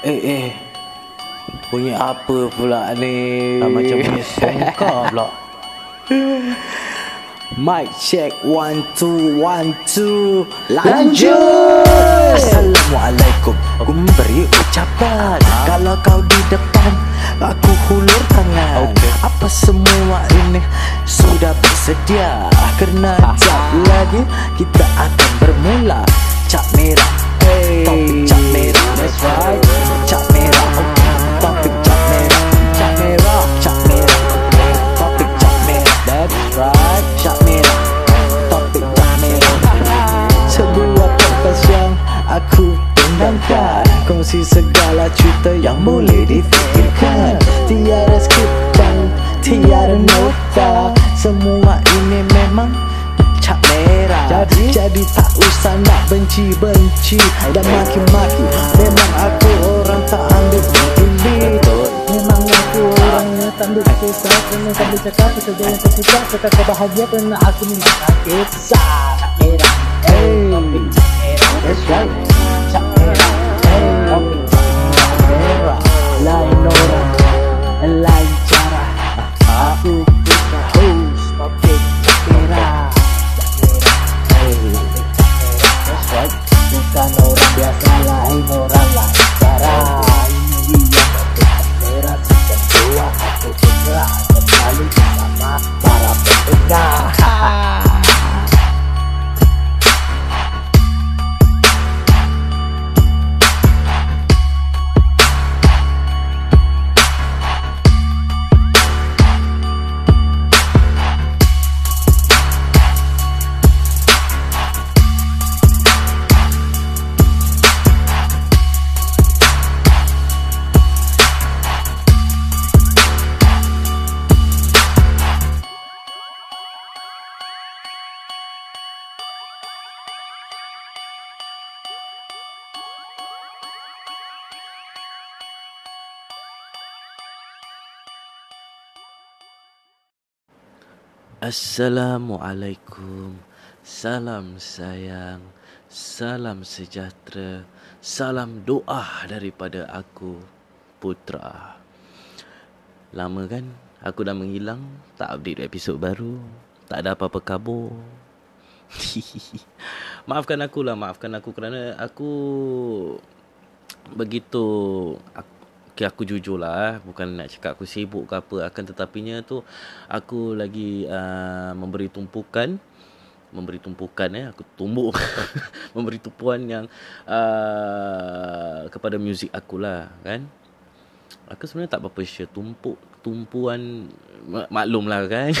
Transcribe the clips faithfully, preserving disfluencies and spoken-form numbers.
Eh eh bunyi apa pula ni? Ah, macam bunyi songkar pula. Mic check one two one two. Lanjut. Assalamualaikum, aku memberi ucapan. uh-huh. Kalau kau di depan, aku hulur tangan. okay. Apa semua ini sudah bersedia? Kerana jap lagi kita akan bermula. Cap merah, hey. Topik cap merah. That's right, cap merah. okay. Topik cap merah. Cap merah, cap merah. Topik cap merah. That's right, cap merah. Topik cap merah. Sebuah podcast yang aku tendangkan, kongsi segala cerita yang boleh difikirkan. Tiada skrip dan tiada nota, semua ini memang cap merah. Jadi, Jadi tak usah nak benci-benci dan maki-maki. Memang aku orang tak ambil peduli. Memang aku orangnya tak ambil kisah. Memang tak boleh cakap pekerja yang tak suka. Cakap kebahagia kerana aku minta kisah. Cap merah, hey. Topik cap merah. That's right, cap merah. Hey. Topik cap merah. Lain orang, lain cara. Aku kita host topik cap merah. Bukan orang biasa, lain orang lain cara. Ini dia topik cap merah season dua. Aku bergerak kembali bersama para pendengar. Assalamualaikum, salam sayang, salam sejahtera, salam doa daripada aku, Putra. Lama kan aku dah menghilang, tak update episod baru, tak ada apa-apa khabar. Maafkan aku lah, maafkan aku kerana aku begitu aku, okay, aku jujur lah, bukan nak cakap aku sibuk ke apa, akan tetapinya tu aku lagi uh, memberi tumpukan memberi tumpukan eh aku tumbuk memberi tumpuan yang uh, kepada muzik aku lah kan. Aku sebenarnya tak apa-apa share tumpuk tumpuan, maklum lah kan.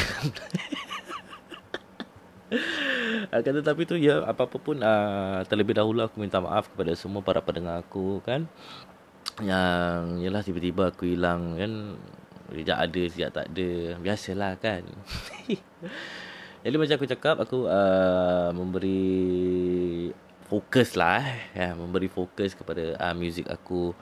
Akan tetapi tu ya, apa-apa pun uh, terlebih dahulu aku minta maaf kepada semua para pendengar aku kan, yang yelah tiba-tiba aku hilang kan, sejak ada sejak tak ada, biasalah kan. Jadi macam aku cakap, aku uh, memberi fokus lah eh. ya, memberi fokus kepada uh, muzik aku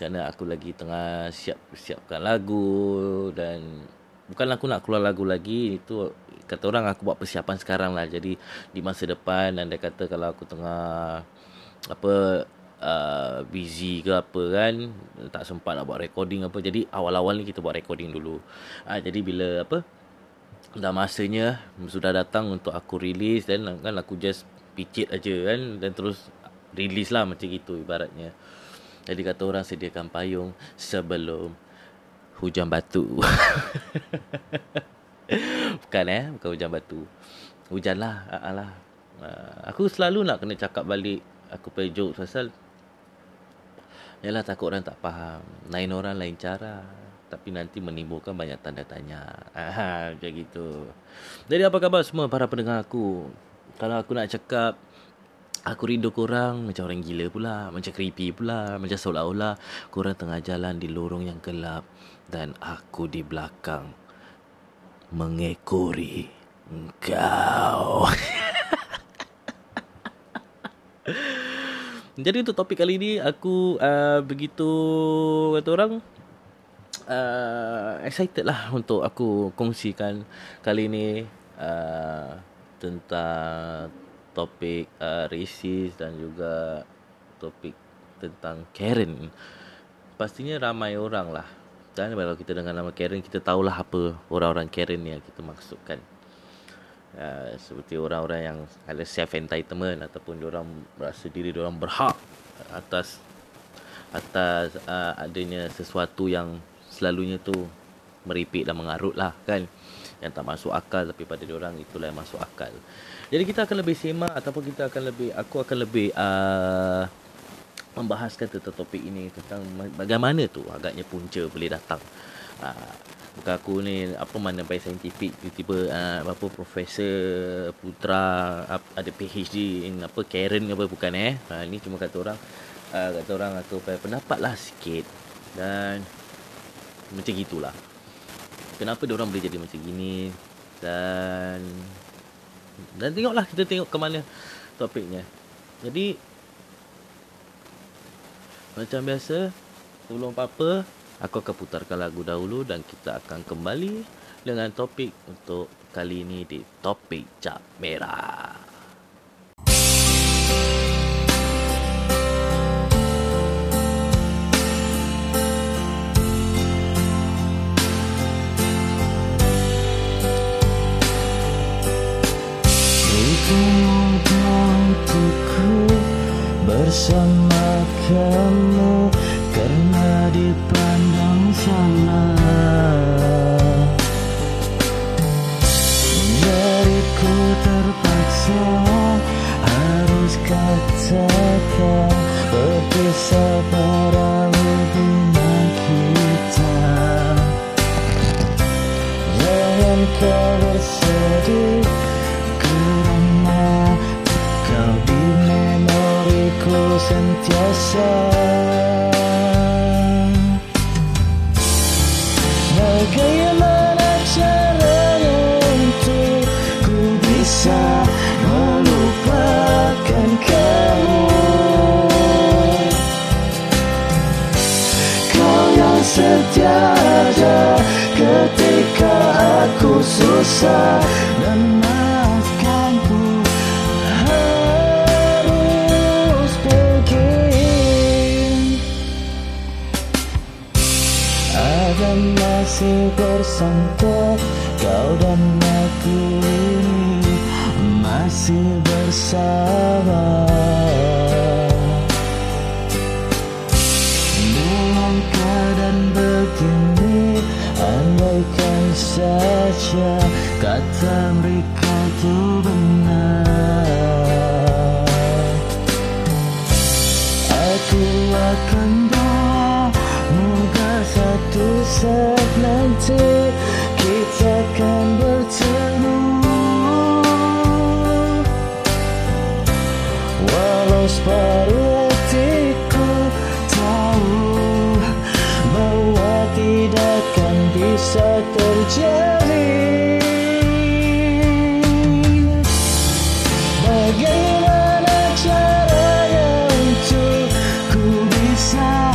kerana aku lagi tengah siap-siapkan lagu, dan bukanlah aku nak keluar lagu lagi, itu kata orang aku buat persiapan sekarang lah. Jadi di masa depan anda kata kalau aku tengah apa Uh, busy ke apa kan, tak sempat nak buat recording apa, jadi awal-awal ni kita buat recording dulu. uh, Jadi bila apa dah masanya sudah datang untuk aku release, dan kan aku just picit aja kan, dan terus release lah macam gitu ibaratnya. Jadi kata orang sediakan payung sebelum hujan batu. Bukan eh bukan hujan batu, hujan lah. Alah, uh, aku selalu nak kena cakap balik aku play joke pasal yalah, takut orang tak faham. Lain orang lain cara, tapi nanti menimbulkan banyak tanda tanya. Aha, macam gitu. Jadi apa khabar semua para pendengar aku? Kalau aku nak cakap aku rindu korang, macam orang gila pula, macam creepy pula, macam seolah-olah korang tengah jalan di lorong yang gelap dan aku di belakang mengekori engkau. Jadi untuk topik kali ni aku uh, begitu kata orang uh, excited lah untuk aku kongsikan kali ni uh, tentang topik uh, racist dan juga topik tentang Karen. pastinya ramai orang lah. Dan kalau kita dengar nama Karen, kita tahulah apa orang-orang Karen yang kita maksudkan. Uh, seperti orang-orang yang ada self-entitlement ataupun diorang rasa diri diorang berhak atas atas uh, adanya sesuatu yang selalunya tu meripik dan mengarut lah kan, yang tak masuk akal, tapi pada diorang itulah yang masuk akal. Jadi kita akan lebih semak ataupun kita akan lebih, aku akan lebih uh, membahaskan tentang topik ini, tentang bagaimana tu agaknya punca boleh datang. Uh, Bukan aku ni apa mana baik saintifik, tiba-tiba uh, apa Profesor Putra uh, ada P H D in apa Karen apa, bukan eh. Ha, ni cuma kata orang uh, kata orang aku pendapat lah sikit. Dan macam gitulah. Kenapa dia orang boleh jadi macam gini, dan dan tengoklah kita tengok ke mana topiknya. Jadi macam biasa, sebelum apa-apa aku akan putarkan lagu dahulu dan kita akan kembali dengan topik untuk kali ini di Topik Cap Merah. Bukan untukku bersama kamu karena dipandang salah, dariku terpaksa harus katakan berpisah pada hubungan kita. Jangan kau bersedih kerana kau di memoriku sentiasa. Bagaimana caranya untuk ku bisa melupakan kamu, kau yang setia ada ketika aku susah, dan maafkanku harus pergi. Ada masih bersangka kau dan aku ini masih bersama, dalam keadaan begini andaikan saja kata mereka itu benar, aku akan doamu agar satu saat nanti kita akan bertemu, walau separuh hatiku tahu bahwa tidak akan bisa terjadi. Bagaimana caranya untuk ku bisa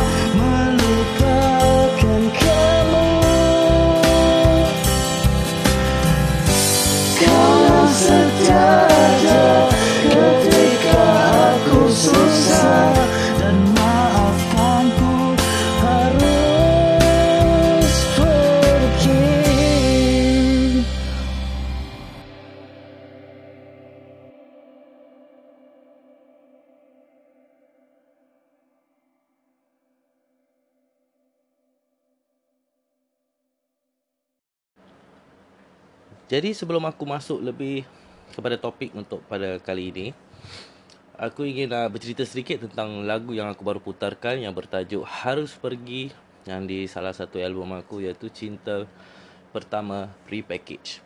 saja ketika aku susah, dan maafkanku harus pergi. Jadi sebelum aku masuk lebih kepada topik untuk pada kali ini, aku ingin uh, bercerita sedikit tentang lagu yang aku baru putarkan yang bertajuk Harus Pergi, yang di salah satu album aku, iaitu Cinta Pertama Repackage.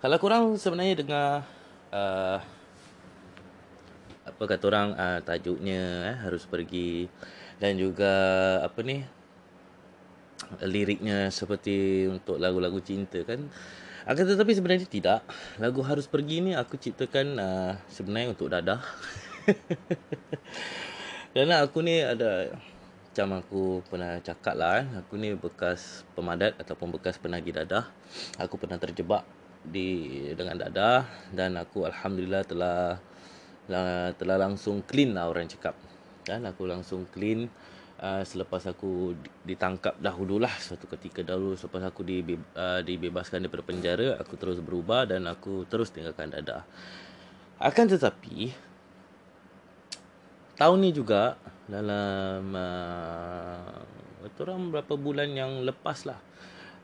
Kalau korang sebenarnya dengar uh, apa kata orang uh, tajuknya eh, Harus Pergi, dan juga apa ni liriknya seperti untuk lagu-lagu cinta kan, akan tetapi sebenarnya tidak. Lagu Harus Pergi ni aku ciptakan uh, sebenarnya untuk dadah. Kerana aku ni ada, macam aku pernah cakap lah, aku ni bekas pemadat ataupun bekas penagih dadah. Aku pernah terjebak di dengan dadah, dan aku alhamdulillah telah lah, telah langsung clean lah orang cakap. Dan aku langsung clean uh, selepas aku ditangkap dahululah suatu ketika dahulu, selepas aku dibe- uh, dibebaskan daripada penjara, aku terus berubah dan aku terus tinggalkan Dadah. Akan tetapi tahun ni juga, dalam uh, kurang berapa bulan yang lepas lah,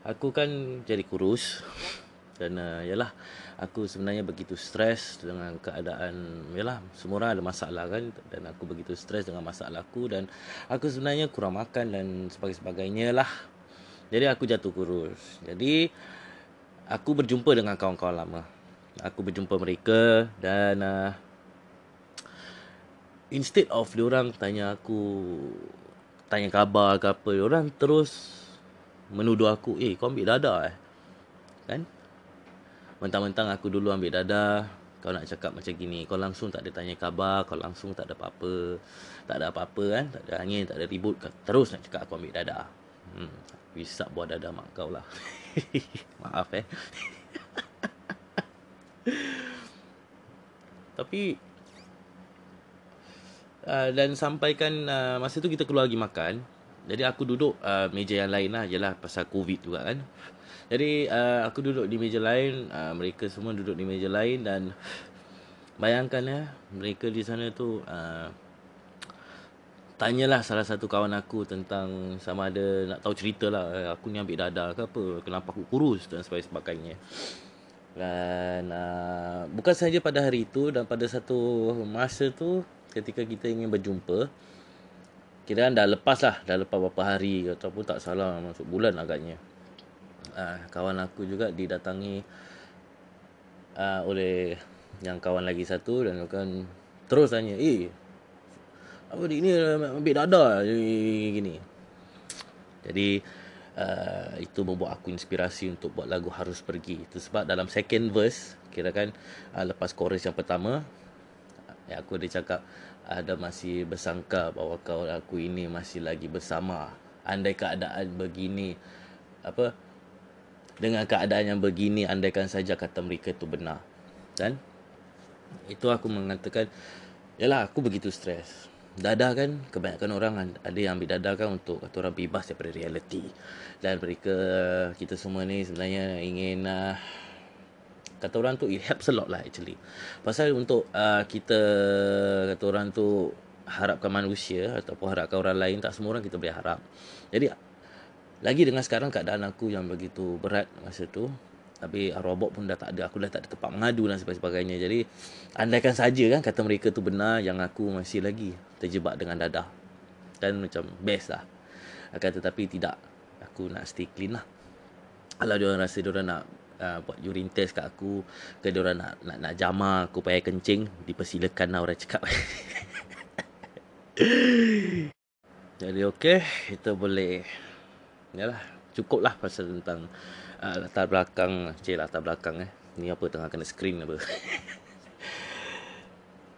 aku kan jadi kurus. Dan uh, yalah, aku sebenarnya begitu stres dengan keadaan, yalah, semua orang ada masalah kan. Dan aku begitu stres dengan masalah aku, dan aku sebenarnya kurang makan dan sebagainya lah. Jadi aku jatuh kurus. Jadi aku berjumpa dengan kawan-kawan lama. Aku berjumpa mereka dan uh, instead of diorang tanya aku, tanya khabar ke apa, diorang terus menuduh aku, eh kau ambil Dadah eh. Kan? Mentang-mentang aku dulu ambil Dadah, kau nak cakap macam gini. Kau langsung tak ada tanya khabar, kau langsung tak ada apa-apa. Tak ada apa-apa kan, tak ada angin, tak ada ribut. Kau terus nak cakap aku ambil Dadah. Hmm, risap buah dadah mak kau lah. Maaf eh. Tapi, uh, dan sampaikan uh, masa tu kita keluar pergi makan. Jadi aku duduk uh, meja yang lain lah. Yelah, pasal COVID juga kan. Jadi uh, aku duduk di meja lain, uh, mereka semua duduk di meja lain. Dan bayangkan ya, mereka di sana tu uh, tanyalah salah satu kawan aku tentang sama ada nak tahu cerita lah, aku ni ambil Dadah ke apa, kenapa aku kurus dan sebagainya. Dan uh, bukan sahaja pada hari itu, dan pada satu masa tu ketika kita ingin berjumpa, kiraan dah lepas lah, dah lepas beberapa hari ataupun tak salah masuk bulan agaknya. Uh, kawan aku juga didatangi uh, oleh yang kawan lagi satu, dan akan terus tanya, eh apa dik ni ambil Dadah gini. Jadi uh, itu membuat aku inspirasi untuk buat lagu Harus Pergi. Itu sebab dalam second verse, kirakan uh, lepas chorus yang pertama, ya, aku ada cakap, ada masih bersangka bahawa kau dan aku ini masih lagi bersama. Andai keadaan begini, apa, dengan keadaan yang begini, andaikan saja kata mereka tu benar. Dan itu aku mengatakan, yalah, aku begitu stres. Dadah kan, kebanyakan orang ada yang ambil Dadah kan untuk kata orang bebas daripada realiti. Dan mereka, kita semua ni sebenarnya ingin, uh, kata orang tu, it helps a lot lah actually. Pasal untuk uh, kita, kata orang tu, harapkan manusia ataupun harapkan orang lain, tak semua orang kita boleh harap. Jadi lagi dengan sekarang keadaan aku yang begitu berat masa tu, tapi robot pun dah tak ada, aku dah tak ada tempat mengadu dan sebagainya. Jadi andaikan saja kan kata mereka tu benar, yang aku masih lagi terjebak dengan Dadah. Dan macam best lah. Akan tetapi tidak, aku nak stay clean lah. Kalau diorang rasa diorang nak uh, buat urine test kat aku, ke diorang nak, nak, nak jamah aku payah kencing, dipersilakan lah orang cakap. Jadi okay, kita boleh, yalah, cukup lah pasal tentang uh, latar belakang. Cik latar belakang eh. Ni apa tengah kena screen apa.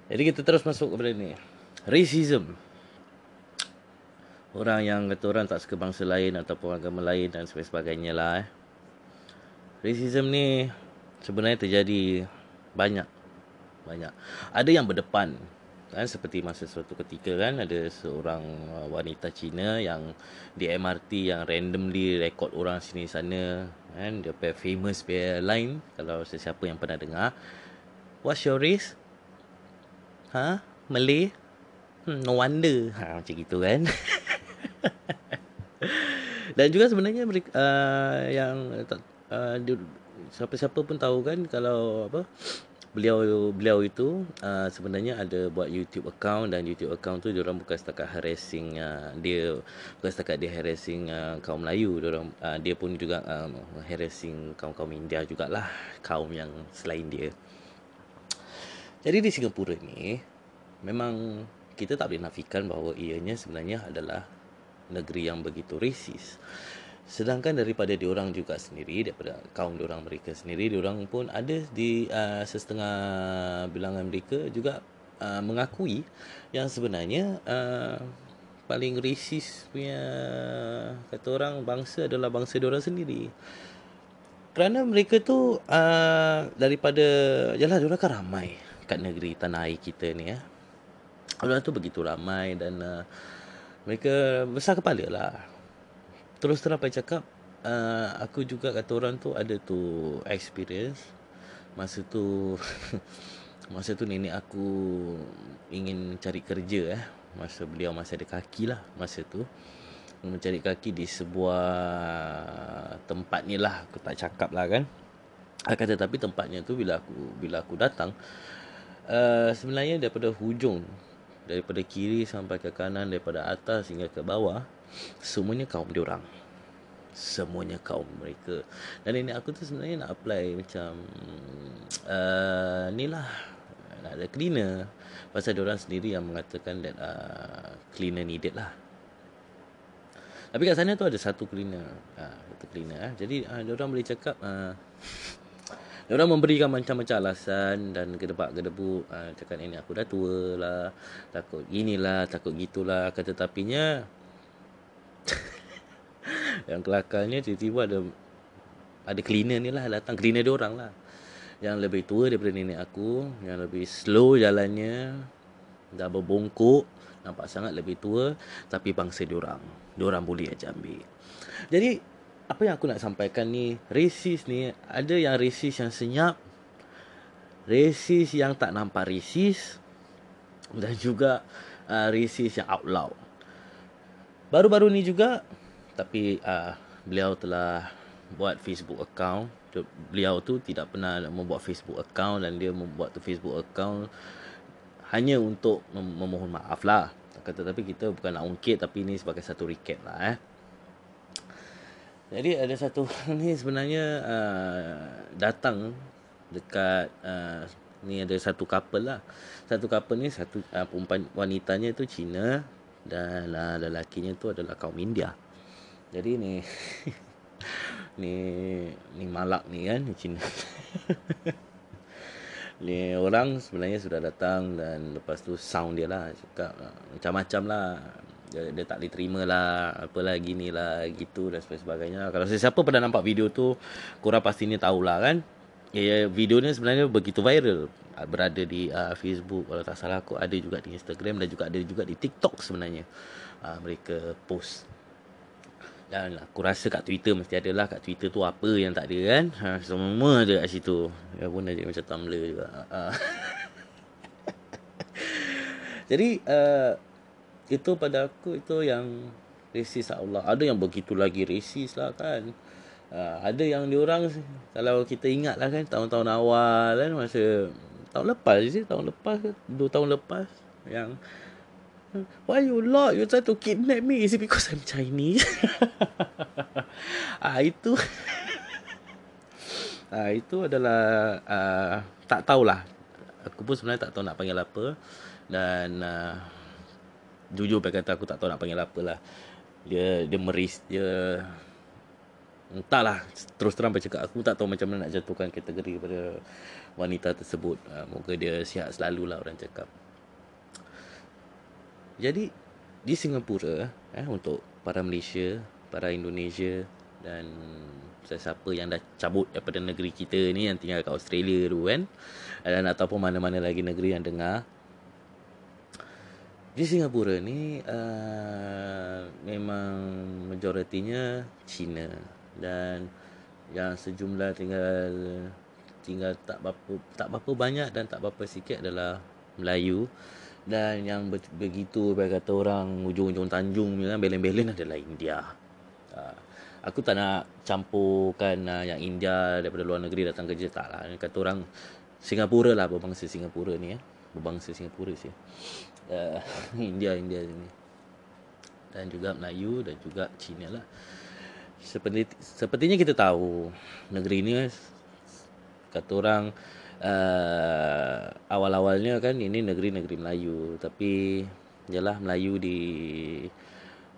Jadi kita terus masuk kepada ni. Racism. Orang yang kata orang tak suka bangsa lain ataupun agama lain dan sebagainya lah eh. Racism ni sebenarnya terjadi banyak. Banyak. Ada yang berdepan. Kan, seperti masa suatu ketika kan, ada seorang wanita Cina yang di M R T yang randomly rekod orang sini sana kan, dia punya famous punya line, kalau sesiapa yang pernah dengar, what's your race? Ha? Malay? Hmm, no wonder. Ha, macam gitu kan. Dan juga sebenarnya mereka, uh, yang uh, siapa-siapa pun tahu kan kalau apa, Beliau beliau itu uh, sebenarnya ada buat YouTube account, dan YouTube account tu diorang bukan setakat harassing uh, dia, bukan setakat dia harassing uh, kaum Melayu, diorang, uh, dia pun juga uh, harassing kaum-kaum India jugalah, kaum yang selain dia. Jadi di Singapura ni memang kita tak boleh nafikan bahawa ianya sebenarnya adalah negeri yang begitu resis. Sedangkan daripada diorang juga sendiri, daripada kaum diorang mereka sendiri, diorang pun ada di uh, setengah bilangan mereka juga uh, mengakui yang sebenarnya uh, paling resis punya kata orang bangsa adalah bangsa diorang sendiri. Kerana mereka tu uh, daripada, yalah, diorang kan ramai kat negeri tanah air kita ni ya. Diorang tu begitu ramai dan uh, mereka besar kepala lah. Terus terang saya cakap, uh, aku juga kata orang tu ada tu experience. Masa tu masa tu nenek aku ingin cari kerja eh. Masa beliau masih ada kaki lah. Masa tu mencari kaki di sebuah tempat ni lah, aku tak cakap lah kan. Akan tetapi tempatnya tu bila aku bila aku datang, uh, sebenarnya daripada hujung, daripada kiri sampai ke kanan, daripada atas hingga ke bawah, semuanya kaum diorang, semuanya kaum mereka. Dan nenek aku tu sebenarnya nak apply macam uh, ni lah, nak ada cleaner. Pasal diorang sendiri yang mengatakan that uh, cleaner needed lah. Tapi kat sana tu ada satu cleaner, uh, satu cleaner uh. Jadi uh, diorang boleh cakap, uh, diorang memberikan macam-macam alasan dan gedebak-gedebuk. uh, Cakap ini aku dah tua lah, takut inilah, takut gitulah. Kata tapinya yang kelakarnya, tiba-tiba ada ada cleaner ni lah datang, cleaner diorang lah, yang lebih tua daripada nenek aku, yang lebih slow jalannya, dah berbongkok, nampak sangat lebih tua. Tapi bangsa diorang, diorang boleh aja ambil. Jadi apa yang aku nak sampaikan ni, resis ni, ada yang resis yang senyap, resis yang tak nampak resis, dan juga uh, resis yang out loud. Baru-baru ni juga, tapi uh, beliau telah buat Facebook account. Beliau tu tidak pernah membuat Facebook account, dan dia membuat tu Facebook account hanya untuk mem- memohon maaf lah. Tetapi kita bukan nak ungkit, tapi ni sebagai satu recap lah eh. Jadi ada satu orang ni sebenarnya uh, datang dekat uh, ni ada satu couple lah. Satu couple ni, satu uh, perempuan, wanitanya tu Cina, dan uh, lelakinya tu adalah kaum India. Jadi ni ni ni malak ni kan, ni Cina. Ni orang sebenarnya sudah datang, dan lepas tu sound dia lah cakap macam-macam lah. Dia, dia tak boleh terima lah, apalah gini lah, gitu dan sebagainya. Kalau sesiapa pernah nampak video tu, korang pastinya tahulah kan. Ya, video ni sebenarnya begitu viral, berada di uh, Facebook, kalau tak salah aku, ada juga di Instagram, dan juga ada juga di TikTok sebenarnya. Uh, mereka post. Dan aku rasa kat Twitter mesti ada lah. Kat Twitter tu apa yang tak ada kan, ha, semua ada kat situ. Dia pun ada macam Tumblr juga. ha. Jadi uh, itu pada aku, itu yang resis Allah. Ada yang begitu lagi resis lah kan. uh, Ada yang diorang, kalau kita ingat lah kan, tahun-tahun awal kan, masa tahun lepas je, tahun lepas ke dua tahun lepas, yang why you lot, you try to kidnap me, is it because I'm Chinese? Ah Itu ah Itu adalah uh, tak tahulah. Aku pun sebenarnya tak tahu nak panggil apa. Dan uh, jujur saya kata, aku tak tahu nak panggil apa lah. Dia Dia meris Dia entahlah. Terus terang saya cakap, aku tak tahu macam mana nak jatuhkan kategori kepada wanita tersebut. uh, Moga dia sihat selalu lah, orang cakap. Jadi di Singapura, eh, untuk para Malaysia, para Indonesia, dan sesiapa yang dah cabut daripada negeri kita ni, yang tinggal kat Australia tu kan, dan ataupun mana-mana lagi negeri yang dengar, di Singapura ni uh, memang majoritinya Cina. Dan yang sejumlah tinggal tinggal tak berapa, tak berapa banyak dan tak berapa sikit adalah Melayu. Dan yang begitu kata orang ujung-ujung Tanjung ni kan, belen-belen adalah India. uh, Aku tak nak campurkan uh, yang India daripada luar negeri datang kerja, tak lah. Kata orang Singapura lah, berbangsa Singapura ni eh. Berbangsa Singapura sih. uh, India-India ni. Dan juga Melayu dan juga Cina lah. Seperti, Sepertinya kita tahu negeri ni, kata orang Uh, awal-awalnya kan ini negeri-negeri Melayu, tapi jelah Melayu di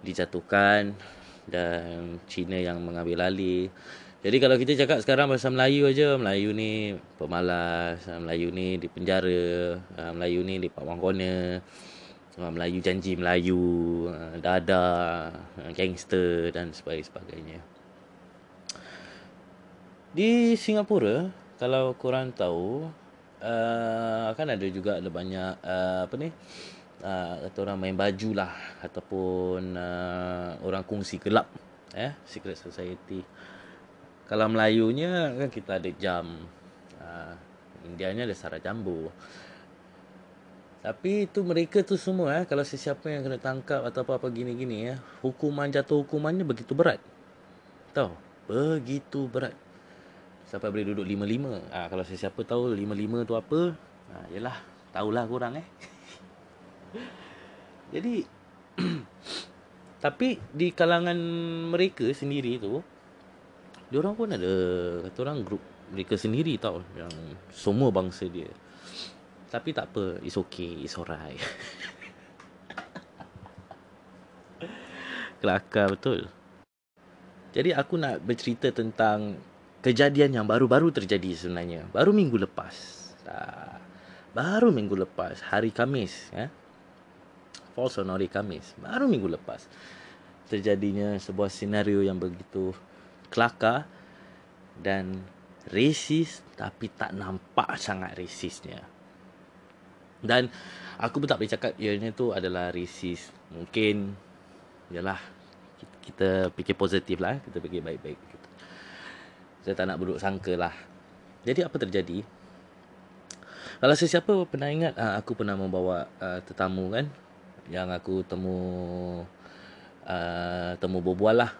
dijatuhkan dan Cina yang mengambil alih. Jadi kalau kita cakap sekarang bahasa Melayu aja, Melayu ni pemalas, Melayu ni di penjara, Melayu ni di pak wang corner, Melayu janji Melayu, dada, gangster dan sebagainya. Di Singapura, kalau korang tahu, uh, kan ada juga ada banyak uh, apa ni uh, kata orang main baju lah, ataupun uh, orang kongsi kelab, eh, secret society. Kalau Melayunya kan kita ada jam, uh, Indianya ada sarajambu. Tapi tu mereka tu semua, eh, kalau sesiapa yang kena tangkap atau apa-apa gini-gini, eh, hukuman jatuh hukumannya begitu berat. Tahu? Begitu berat. Sampai boleh duduk lima-lima. Ah, kalau sesiapa tahu lima-lima tu apa, ah, yalah, tahulah korang, eh. Jadi tapi di kalangan mereka sendiri tu, diorang pun ada kata orang grup mereka sendiri tau, yang semua bangsa dia. Tapi tak apa, it's okay, it's alright. Kelakar betul. Jadi aku nak bercerita tentang kejadian yang baru-baru terjadi sebenarnya. Baru minggu lepas. Dah. Baru minggu lepas, hari Khamis, eh? False on hari Khamis. Baru minggu lepas terjadinya sebuah senario yang begitu kelakar dan resis, tapi tak nampak sangat resisnya. Dan aku pun tak boleh cakap ianya tu adalah resis. Mungkin yalah, kita fikir positif lah, kita fikir baik-baik. Saya tak nak buruk sangka lah. Jadi apa terjadi? Kalau sesiapa pernah ingat, aku pernah membawa tetamu kan, yang aku temu temu berbual lah,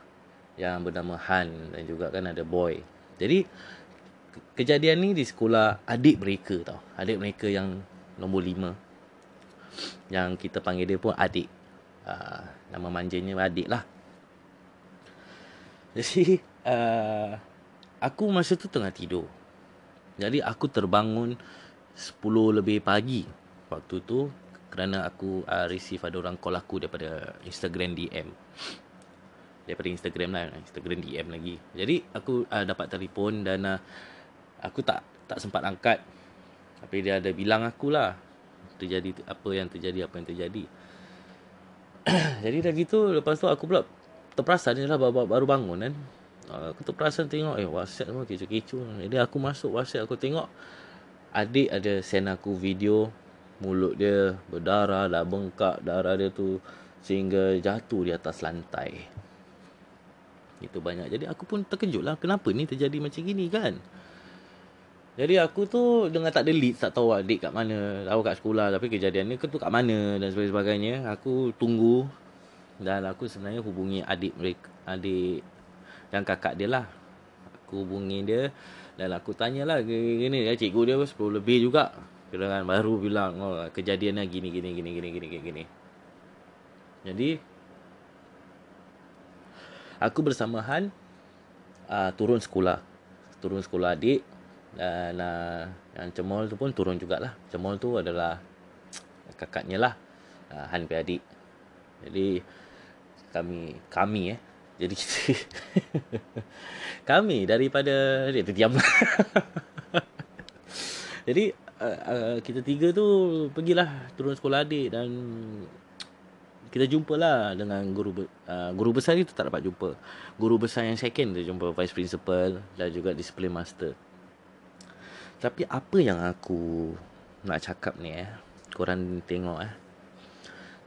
yang bernama Han, dan juga kan ada Boy. Jadi kejadian ni di sekolah adik mereka tau. Adik mereka yang nombor lima, yang kita panggil dia pun adik, uh, nama manjanya adik lah. Jadi uh, aku masa tu tengah tidur. Jadi aku terbangun sepuluh lebih pagi waktu tu, kerana aku uh, receive ada orang call aku daripada Instagram D M. Daripada Instagram lah, Instagram D M lagi. Jadi aku uh, dapat telefon, dan uh, aku tak tak sempat angkat. Tapi dia ada bilang akulah terjadi apa yang terjadi, apa yang terjadi. Jadi dah gitu, lepas tu aku pula terperasan, ni lah baru bangun kan, aku terperasan tengok, eh, WhatsApp semua kecoh-kecoh. Jadi aku masuk WhatsApp, aku tengok adik ada send aku video mulut dia berdarah, dah bengkak darah dia tu sehingga jatuh di atas lantai. Itu banyak. Jadi aku pun terkejut lah, kenapa ni terjadi macam gini kan. Jadi aku tu dengan tak ada lead, tak tahu adik kat mana, tahu kat sekolah, tapi kejadian ni tu kat mana dan sebagainya. Aku tunggu, dan aku sebenarnya hubungi adik mereka, adik dan kakak dia lah. Aku hubungi dia dan aku tanyalah gini-gini, ya, cikgu dia sepuluh lebih juga. Kedengaran baru bilang, oh, kejadiannya gini gini gini gini gini gini. Jadi aku bersama Han uh, turun sekolah. Turun sekolah adik. Dan uh, yang Cemol tu pun turun jugalah. Cemol tu adalah kakaknya lah, uh, Han punya adik. Jadi kami Kami eh jadi kita kami daripada dia terdiam lah. Jadi uh, uh, kita tiga tu pergilah turun sekolah adik, dan kita jumpalah dengan guru uh, guru besar itu tak dapat jumpa. Guru besar yang second tu jumpa vice principal dan juga discipline master. Tapi apa yang aku nak cakap ni, eh, korang tengok, eh.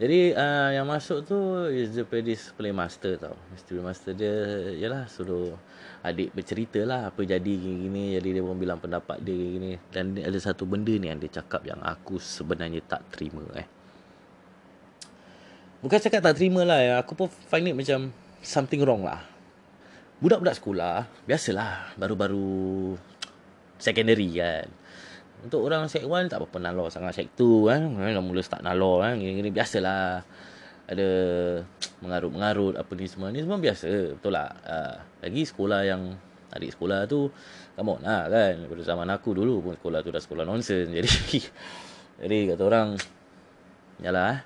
Jadi uh, yang masuk tu is the display master tau. Display master dia ialah suruh adik bercerita lah apa jadi gini-gini. Jadi dia pun bilang pendapat dia gini. Dan ada satu benda ni yang dia cakap yang aku sebenarnya tak terima, eh. Bukan cakap tak terima lah, eh. Aku pun find it macam something wrong lah. Budak-budak sekolah biasalah, baru-baru secondary kan. Untuk orang sek satu tak apa-apa nalor sangat, sek dua kan, dah mula start nalor kan, gini-gini biasalah. Ada mengarut-mengarut apa ni semua. Ni semua biasa, betul lah. uh, Lagi sekolah yang adik sekolah tu, come on lah kan. Pada zaman aku dulu pun sekolah tu dah sekolah nonsense. Jadi jadi kata orang, yalah.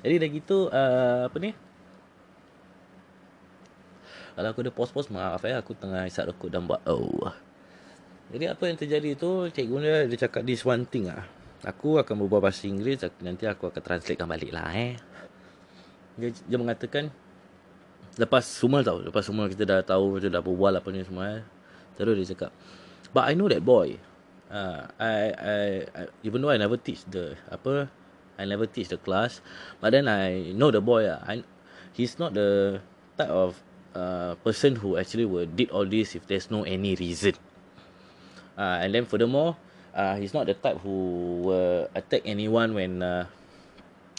Jadi dah gitu, uh, apa ni, kalau aku ada pos-pos, maaf ya, aku tengah isap rokok dan buat oh. Jadi apa yang terjadi tu, cikgu dia, dia cakap this one thing lah. Aku akan berbual bahasa Inggeris, nanti aku akan translatekan balik lah, eh. Dia, dia mengatakan, lepas semua tau, lepas semua kita dah tahu, dah berbual apa ni semua, eh. Terus dia cakap, but I know that boy. Uh, I, I, I, even though I never teach the, apa, I I never teach the class, but then I know the boy. Uh, I, he's not the type of uh, person who actually will did all this if there's no any reason. Uh, and then furthermore, uh, he's not the type who will attack anyone when uh,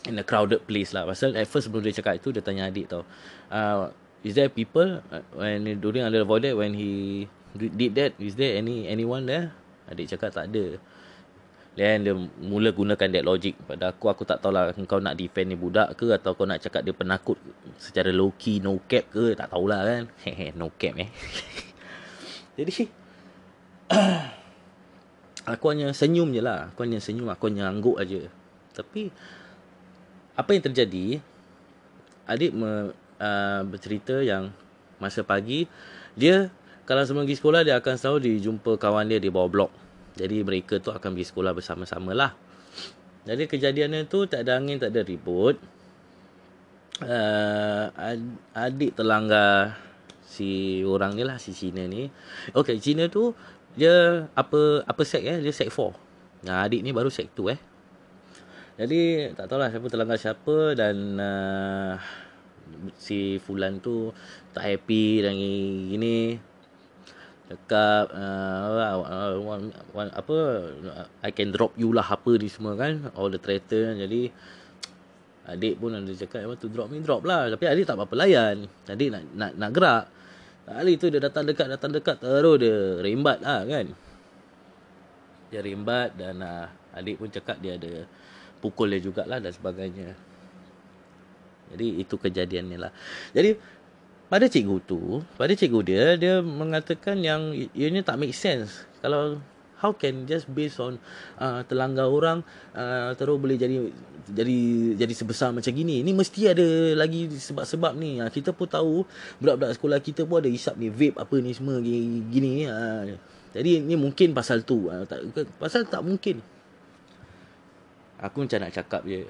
in a crowded place lah. Pasal at first sebelum dia cakap itu, dia tanya adik tau, uh, is there people when during under the void deck when he did that? Is there any anyone there? Adik cakap tak ada. Then dia mula gunakan that logic pada aku. Aku tak tahulah kau nak defend ni budak ke, atau kau nak cakap dia penakut secara low key, no cap ke, tak tahulah kan. No cap eh. Jadi aku hanya senyum je lah. Aku hanya senyum, aku hanya angguk aja. Tapi apa yang terjadi, adik me, uh, bercerita yang masa pagi dia, kalau sebelum pergi sekolah, dia akan selalu dijumpa kawan dia di bawah blok. Jadi mereka tu akan pergi sekolah bersama-sama lah. Jadi kejadiannya tu tak ada angin, tak ada ribut. uh, Adik terlanggar si orang ni lah, si Cina ni. Okay, Cina tu dia apa apa sek eh? Dia sek empat. Nah, adik ni baru sek dua eh. Jadi tak tahulah siapa terlanggar siapa. Dan uh, si Fulan tu tak happy dan gini, cakap uh, uh, one, one, apa I can drop you lah, apa ni semua kan, all the traitor. Jadi adik pun ada cakap, "Apa tu drop me, drop lah." Tapi adik tak apa-apa layan. Adik nak nak nak gerak. Kali tu dia datang dekat, datang dekat terus dia rembat lah kan. Dia rembat dan uh, adik pun cakap dia ada pukul dia jugalah dan sebagainya. Jadi itu kejadiannya lah. Jadi pada cikgu tu, pada cikgu dia, dia mengatakan yang ianya tak make sense. Kalau how can just based on uh, terlanggar orang uh, terus boleh jadi jadi jadi sebesar macam gini. Ni mesti ada lagi sebab-sebab ni. Ha, kita pun tahu budak-budak sekolah kita pun ada hisap ni vape apa ni semua gini. gini. Ha, jadi ni mungkin pasal tu. Ha, tak, pasal tak mungkin. Aku macam nak cakap je,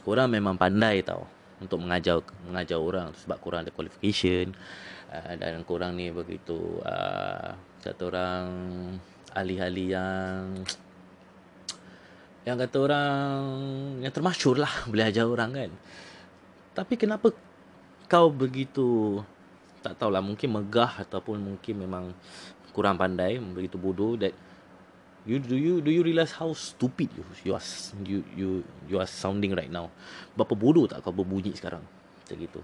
korang memang pandai tau untuk mengajar mengajar orang, sebab korang ada qualification uh, dan korang ni begitu uh, kata orang ahli-ahli yang yang kata orang yang termasyur lah, boleh ajar orang kan. Tapi kenapa kau begitu, tak tahulah, mungkin megah ataupun mungkin memang kurang pandai, begitu bodoh that You do you do you realize how stupid you you are you you you are sounding right now. Berapa bodoh tak kau berbunyi sekarang. Macam gitu.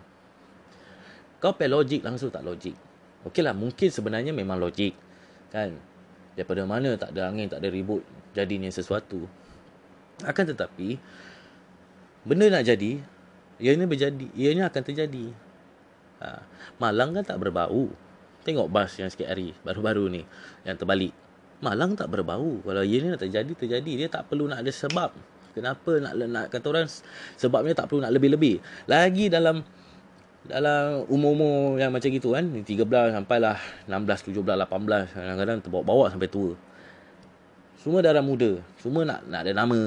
Kau pakai logik langsung tak logik. Okeylah, mungkin sebenarnya memang logik kan. Daripada mana tak ada angin, tak ada ribut jadinya sesuatu. Akan tetapi benda nak jadi, ianya berjadi, ianya akan terjadi. Ha, Malang kan tak berbau. Tengok bas yang sikit hari baru-baru ni yang terbalik. Malang tak berbau. Kalau ia ni nak terjadi, terjadi. Dia tak perlu nak ada sebab. Kenapa nak, nak kata orang sebabnya tak perlu nak lebih-lebih. Lagi dalam dalam umur-umur yang macam gitu kan, tiga belas sampailah enam belas, tujuh belas, lapan belas, kadang-kadang terbawa-bawa sampai tua. Semua darah muda, semua nak nak ada nama,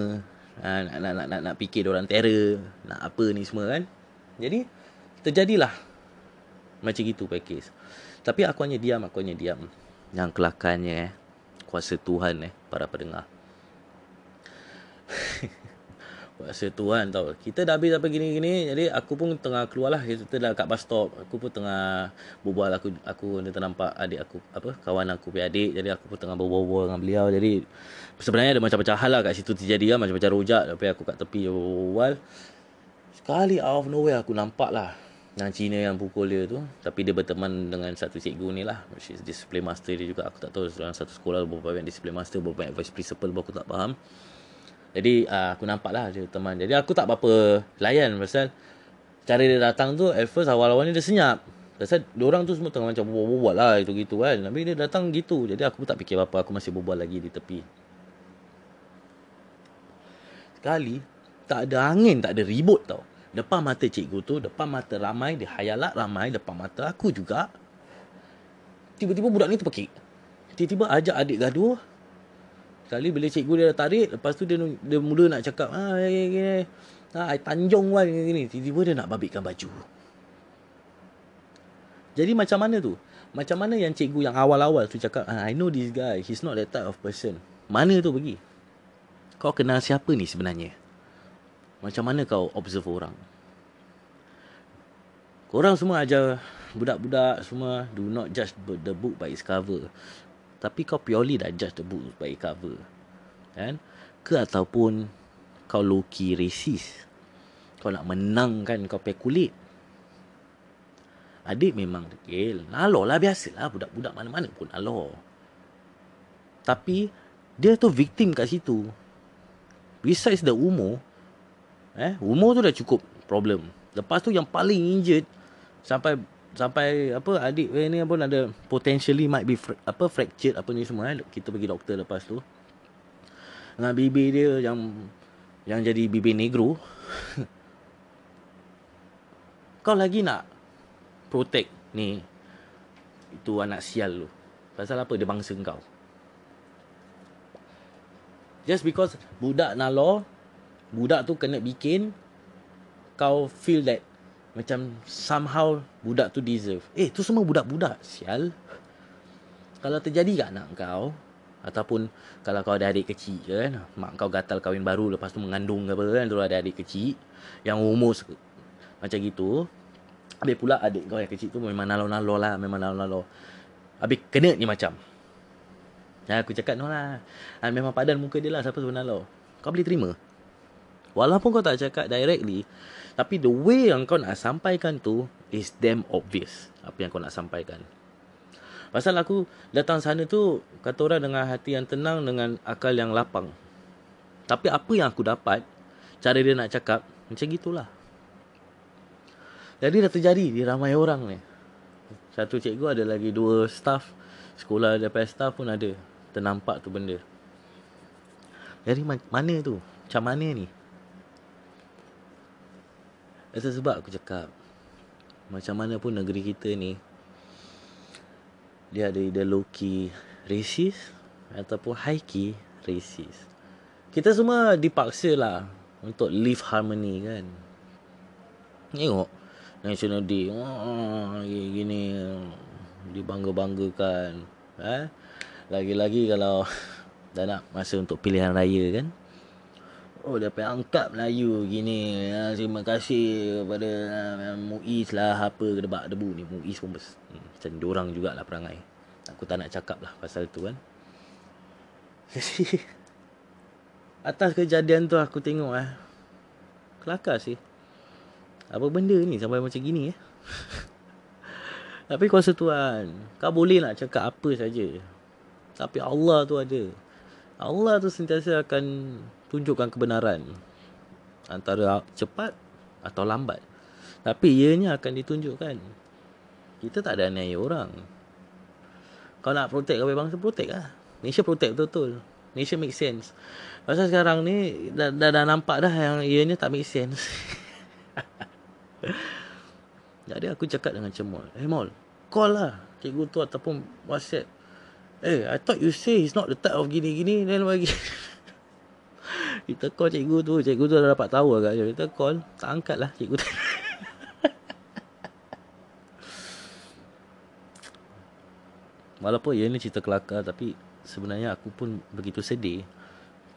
nak nak nak nak, nak fikir orang terror, nak apa ni semua kan. Jadi terjadilah macam gitu pakej. Tapi aku hanya diam, aku hanya diam. Yang kelakannya eh, kuasa Tuhan eh, para pendengar. Kuasa Tuhan tau. Kita dah habis apa gini-gini. Jadi aku pun tengah keluar lah. Kita dah kat bus stop. Aku pun tengah berbual. Aku aku ternampak adik aku, apa, kawan aku punya adik. Jadi aku pun tengah berbual-bual dengan beliau. Jadi sebenarnya ada macam-macam hal lah kat situ terjadi lah. Macam-macam rojak. Tapi aku kat tepi berbual. Sekali out of nowhere aku nampak lah yang Cina yang pukul dia tu. Tapi dia berteman dengan satu cikgu ni lah, which is display master dia juga. Aku tak tahu dalam satu sekolah berapa banyak display master, berapa banyak vice principal, aku tak faham. Jadi uh, aku nampak lah dia teman. Jadi aku tak apa-apa layan. Pasal cara dia datang tu, at first awal-awal ni dia senyap. Pasal diorang tu semua tengah macam berbual lah gitu-gitu kan. Tapi dia datang gitu. Jadi aku pun tak fikir apa-apa. Aku masih berbual lagi di tepi. Sekali tak ada angin, tak ada ribut tau. Depan mata cikgu tu, depan mata ramai, dia hayalat ramai, depan mata aku juga. Tiba-tiba budak ni terpekik. Tiba-tiba ajak adik gaduh. Sekali bila cikgu dia dah tarik, lepas tu dia, dia mula nak cakap, ah, gini, gini. Ah, Tanjung Wan gini. Tiba-tiba dia nak babitkan baju. Jadi macam mana tu? Macam mana yang cikgu yang awal-awal tu cakap, ah, I know this guy, he's not that type of person. Mana tu pergi? Kau kenal siapa ni sebenarnya? Macam mana kau observe orang? Korang semua ajar budak-budak semua, do not judge the book by its cover. Tapi kau purely dah judge the book by its cover, kan? Ke ataupun kau low-key racist, kau nak menangkan, kau pekulit. Adik memang degil, nalor lah, biasalah budak-budak mana-mana pun nalor. Tapi dia tu victim kat situ. Besides the umur, eh, umur tu dah cukup problem. Lepas tu yang paling injured, sampai sampai apa adik eh, ni pun ada potentially might be fra- apa fractured apa ni semua, eh. Kita pergi doktor lepas tu. Dengan bibir dia yang yang jadi bibir negro. Kau lagi nak protect ni, itu anak sial lu. Pasal apa dia bangsa kau? Just because budak nalor, budak tu kena bikin kau feel that macam somehow budak tu deserve. Eh, tu semua budak-budak sial. Kalau terjadi kat anak kau, ataupun kalau kau ada adik kecil kan, mak kau gatal kahwin baru, lepas tu mengandung ke apa kan, tu ada adik kecil yang umur macam gitu. Habis pula adik kau yang kecil tu memang nalor-nalor lah, memang nalor-nalor. Habis kena ni macam, ya, aku cakap no lah, memang padan muka dia lah, siapa sebenarnya nalor. Kau boleh terima? Walaupun kau tak cakap directly, tapi the way yang kau nak sampaikan tu is damn obvious apa yang kau nak sampaikan. Pasal aku datang sana tu, kata orang dengan hati yang tenang, dengan akal yang lapang. Tapi apa yang aku dapat, cara dia nak cakap, macam gitulah. Jadi dah terjadi di ramai orang ni. Satu cikgu, ada lagi dua staff, sekolah daripada staff pun ada. Ternampak tu benda. Jadi mana tu? Macam mana ni? Sebab aku cakap, macam mana pun negeri kita ni, dia ada either low key racist ataupun high key racist. Kita semua dipaksa lah untuk live harmony kan. Tengok National Day, oh, gini dibangga-banggakan, eh? Lagi-lagi kalau dah nak masa untuk pilihan raya kan, oh, dapat angkat Melayu gini. Ya, terima kasih kepada uh, Muiz lah, apa kedebak debu ni. Muiz pun bes- macam diorang jugalah perangai. Aku tak nak cakap lah pasal tu kan. Atas kejadian tu aku tengok eh, kelakar sih. Apa benda ni sampai macam gini eh. Tapi kuasa Tuhan, kau boleh nak cakap apa saja, tapi Allah tu ada. Allah tu sentiasa akan tunjukkan kebenaran, antara cepat atau lambat, tapi ianya akan ditunjukkan. Kita tak ada aniaya orang. Kau nak protect kau bangsa, protect lah. Malaysia protect betul-betul. Malaysia make sense. Pasal sekarang ni dah, dah, dah nampak dah yang ianya tak make sense. Jadi aku cakap dengan Cemol, eh hey, Mol, call lah cikgu tu ataupun WhatsApp. Eh hey, I thought you say he's not the type of gini-gini. Then lagi kita call cikgu tu, cikgu tu dah dapat tahu agaknya. Kita call, tak angkat lah cikgu tu. Walaupun ia ni cerita kelakar, tapi sebenarnya aku pun begitu sedih.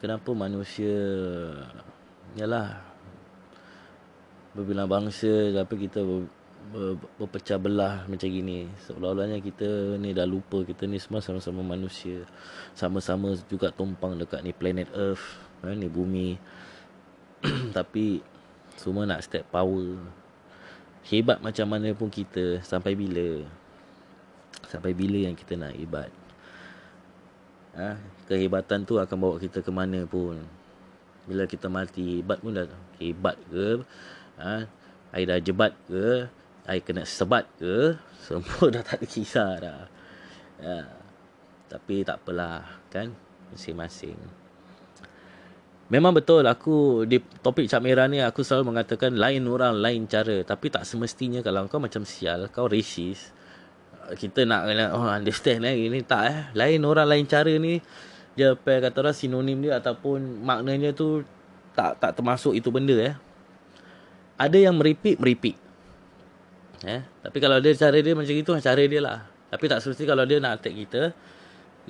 Kenapa manusia, yalah, berbilang bangsa, tapi kita ber, ber, berpecah belah macam gini. Seolah-olahnya kita ni dah lupa, kita ni semua sama-sama manusia, sama-sama juga tumpang dekat ni planet Earth, ni bumi. Tapi semua nak step power. Hebat macam mana pun kita, sampai bila? Sampai bila yang kita nak hebat? ha? Kehebatan tu akan bawa kita ke mana pun. Bila kita mati, hebat pun dah hebat ke? ha? Air dah jebat ke? Air kena sebat ke? Semua dah tak ada kisah dah. ha? Tapi tak apalah kan, masing-masing. Memang betul, aku di topik Cap Merah ni aku selalu mengatakan lain orang lain cara. Tapi tak semestinya kalau kau macam sial, kau racist, kita nak kena oh, understand eh ini tak eh. Lain orang lain cara ni, dia apa kata orang, sinonim dia ataupun maknanya tu tak tak termasuk itu benda eh. Ada yang meripik-meripik. Eh, tapi kalau dia cara dia macam itu, cara dia lah. Tapi tak semestinya kalau dia nak attack kita,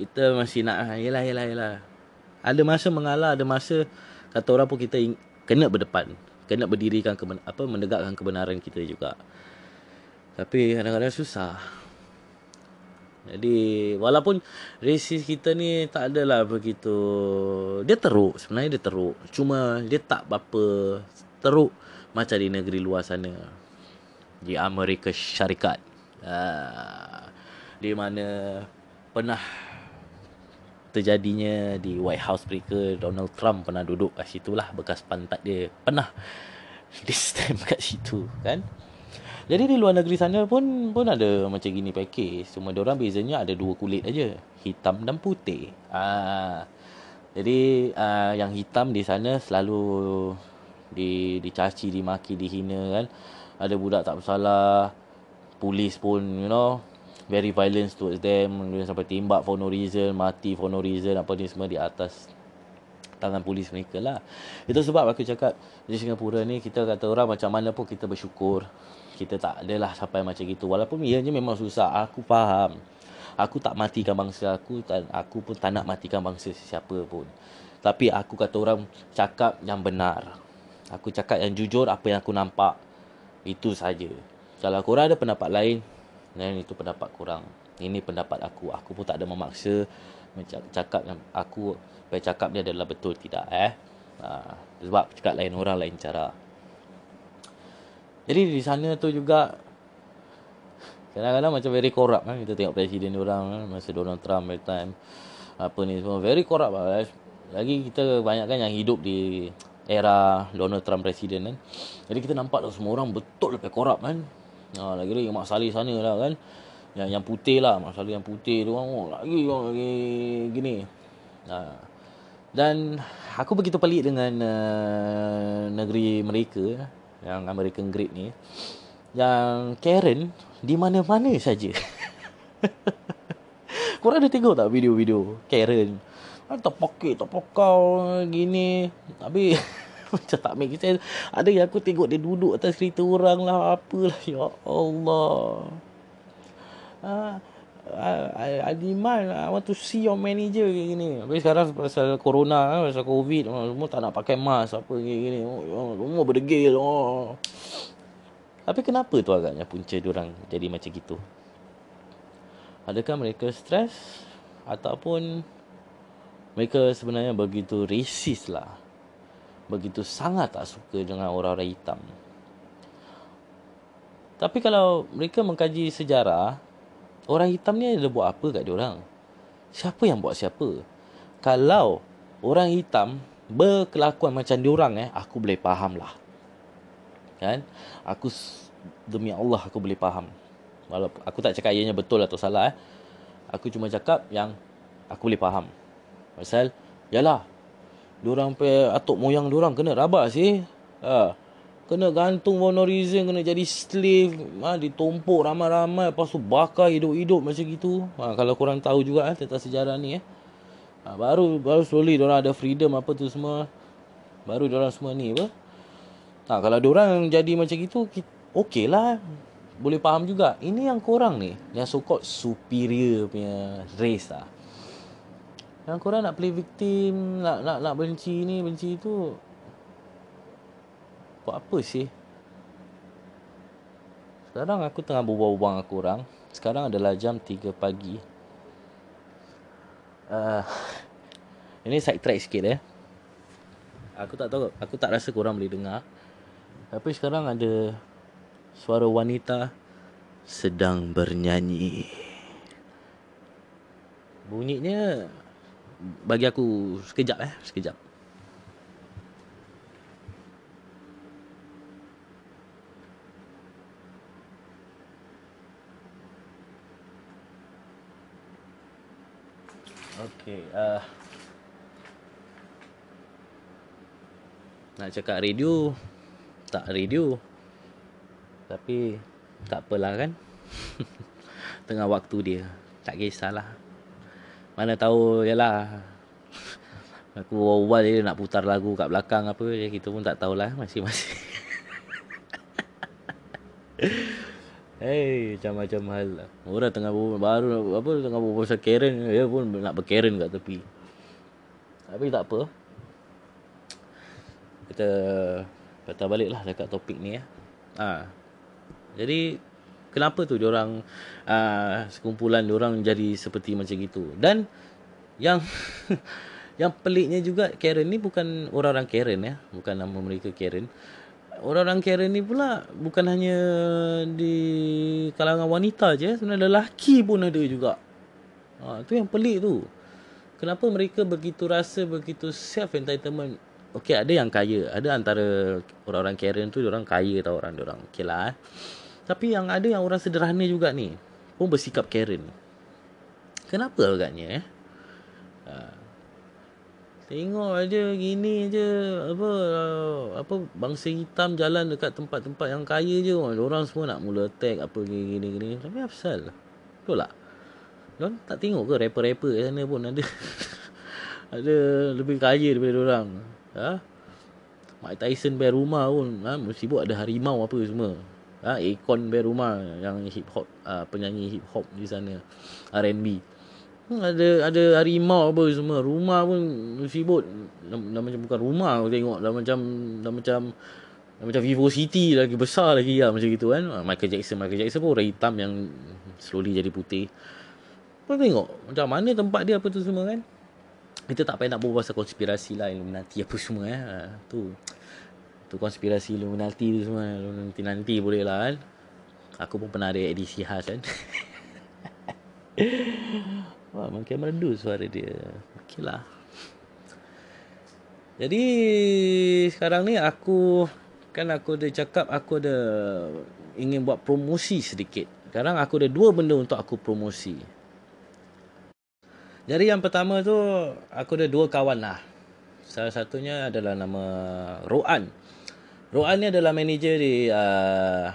kita masih nak yelah yelah yelah. Ada masa mengalah, ada masa kata orang pun kita kena berdepan, kena berdirikan keben, apa menegakkan kebenaran kita juga. Tapi kadang-kadang susah. Jadi walaupun resis kita ni tak adalah begitu, dia teruk, sebenarnya dia teruk. Cuma dia tak berapa teruk macam di negeri luar sana, di Amerika Syarikat, uh, di mana pernah terjadinya di White House mereka. Donald Trump pernah duduk kat situ lah, bekas pantat dia pernah this time kat situ kan. Jadi di luar negeri sana pun pun ada macam gini package. Cuma diorang bezanya ada dua kulit aja, hitam dan putih. Ah, jadi ah, yang hitam di sana selalu di dicaci, dimaki, dihina kan. Ada budak tak bersalah, polis pun you know very violent towards them, sampai tembak for no reason, mati for no reason, apa ni semua di atas tangan polis mereka lah. Itu sebab aku cakap di Singapura ni kita kata orang macam mana pun kita bersyukur kita tak adalah sampai macam gitu. Walaupun ianya memang susah, aku faham. Aku tak matikan bangsa aku, dan aku pun tak nak matikan bangsa sesiapa pun. Tapi aku kata orang cakap yang benar. Aku cakap yang jujur, apa yang aku nampak. Itu saja. Kalau korang ada pendapat lain, dan itu pendapat korang. Ini pendapat aku. Aku pun tak ada memaksa cakap yang aku cakap dia adalah betul tidak eh. Sebab cakap lain orang lain cara. Jadi di sana tu juga kadang-kadang macam very corrupt kan. Kita tengok presiden diorang kan, masa Donald Trump that time, apa ni semua very corrupt lah. Lagi kita banyak kan yang hidup di era Donald Trump presiden kan. Jadi kita nampak lah semua orang betul lebih corrupt kan. Ha, lagi-lagi yang Mak Saleh sana lah kan, yang, yang putih lah, Mak Saleh yang putih tu kan. Oh, lagi orang lagi gini. Ha. Dan aku begitu pelik dengan uh, negeri mereka, yang American Great ni, yang Karen di mana-mana saja. Korang ada tengok tak video-video Karen? Tak pakai, tak pakau gini. Tapi macam tak make sense. Ada yang aku tengok dia duduk atas kereta orang lah, apalah. Ya Allah. Ah, Adiman, I want to see your manager gini. Habis sekarang pasal corona, pasal covid, semua tak nak pakai mask apa gini. Semua berdegil. Oh. Tapi kenapa tu agaknya punca diorang jadi macam gitu? Adakah mereka stres ataupun mereka sebenarnya begitu resis lah, begitu sangat tak suka dengan orang-orang hitam? Tapi kalau mereka mengkaji sejarah, orang hitam ni dia buat apa kat diorang? Siapa yang buat siapa? Kalau orang hitam berkelakuan macam diorang eh, aku boleh faham lah. Kan? Aku, demi Allah aku boleh faham. Walaupun aku tak cakap ianya betul atau salah eh. Aku cuma cakap yang aku boleh faham. Pasal, yalah, diorang pe atuk moyang diorang kena rabas eh. Haa. Kena gantung for no reason, kena jadi slave, ha, ditumpuk ramai-ramai, lepas tu bakar hidup-hidup macam gitu. Ha, kalau korang tahu juga eh, tentang sejarah ni eh. Ha, baru baru slowly diorang ada freedom apa tu semua. Baru diorang semua ni apa. Ha, kalau diorang jadi macam gitu, okey lah. Boleh faham juga. Ini yang korang ni, yang so-called superior punya race lah. Yang korang nak play victim, nak nak nak benci ni, benci tu. Buat apa sih? Sekarang aku tengah berbual-bual dengan korang. Sekarang adalah jam tiga pagi. uh, Ini side track sikit eh. Aku tak tahu, aku tak rasa korang boleh dengar. Tapi sekarang ada suara wanita sedang bernyanyi. Bunyinya bagi aku sekejap eh, sekejap. Okay, uh, nak cakap radio, tak radio. Tapi tak apalah kan. Tengah waktu dia, tak kisahlah. Mana tahu, yalah. Aku wawal dia nak putar lagu kat belakang apa, kita pun tak tahulah. Masing-masing. Hey, macam-macam hal lah. Orang tengah berbual, baru apa, tengah berbual pasal Karen, dia pun nak berkaren kat tepi. Tapi tak apa. Kita patah baliklah dekat topik ni ya. Ha. Jadi kenapa tu diorang uh, sekumpulan diorang jadi seperti macam gitu. Dan yang yang peliknya juga, Karen ni bukan orang-orang Karen ya, bukan nama mereka Karen. Orang-orang Karen ni pula bukan hanya di kalangan wanita je, sebenarnya lelaki pun ada juga. Ha, tu yang pelik tu. Kenapa mereka begitu rasa, begitu self entitlement? Okey, ada yang kaya, ada antara orang-orang Karen tu diorang kaya tau, orang diorang okey lah eh. Tapi yang ada yang orang sederhana juga ni pun bersikap Karen. Kenapa agaknya eh? Ha. Tengok aja gini je, apa apa bangsa hitam jalan dekat tempat-tempat yang kaya je, orang semua nak mula attack apa gini gini. Tapi apa pasal? Betul tak? Diorang tak tengok ke rapper-rapper kat sana pun ada ada lebih kaya daripada diorang. Ha? Mike Tyson bayar rumah pun, ha? Mesti buat ada harimau apa semua. Ha? Akon bayar rumah yang hip hop, ha? Penyanyi hip hop di sana, R and B. Hmm, ada ada harimau apa semua. Rumah pun sibuk, dah, dah macam bukan rumah aku tengok, dah macam dah macam dah macam Vivo City lagi besar lagi lah, macam gitu kan. Michael Jackson, Michael Jackson pun orang hitam yang slowly jadi putih. Kau tengok macam mana tempat dia apa tu semua kan. Kita tak payah nak berbual pasal konspirasi lah, Illuminati apa semua eh. Ha, tu tu konspirasi Illuminati tu semua nanti-nanti boleh lah kan. Aku pun pernah ada edisi khas kan. Wah, makin merdu suara dia. Okey lah. Jadi sekarang ni aku, kan aku dah cakap aku ada ingin buat promosi sedikit. Sekarang aku ada dua benda untuk aku promosi. Jadi yang pertama tu, aku ada dua kawan lah. Salah satunya adalah nama Roan. Roan ni adalah manager di uh,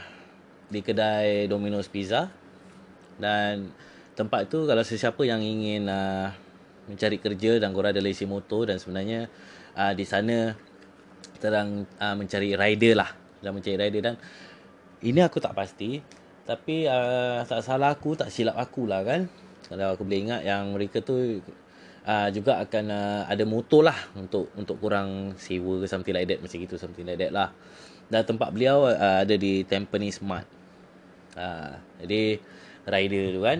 di kedai Domino's Pizza. Dan tempat tu kalau sesiapa yang ingin uh, mencari kerja dan korang ada lesen motor, dan sebenarnya uh, di sana terang uh, mencari rider lah. Dan mencari rider, dan ini aku tak pasti. Tapi uh, tak salah aku, tak silap aku lah kan. Kalau aku boleh ingat yang mereka tu uh, juga akan uh, ada motor lah untuk untuk korang sewa ke something like that, macam gitu, something like that lah. Dan tempat beliau uh, ada di Tampines Mart. Uh, jadi rider tu kan,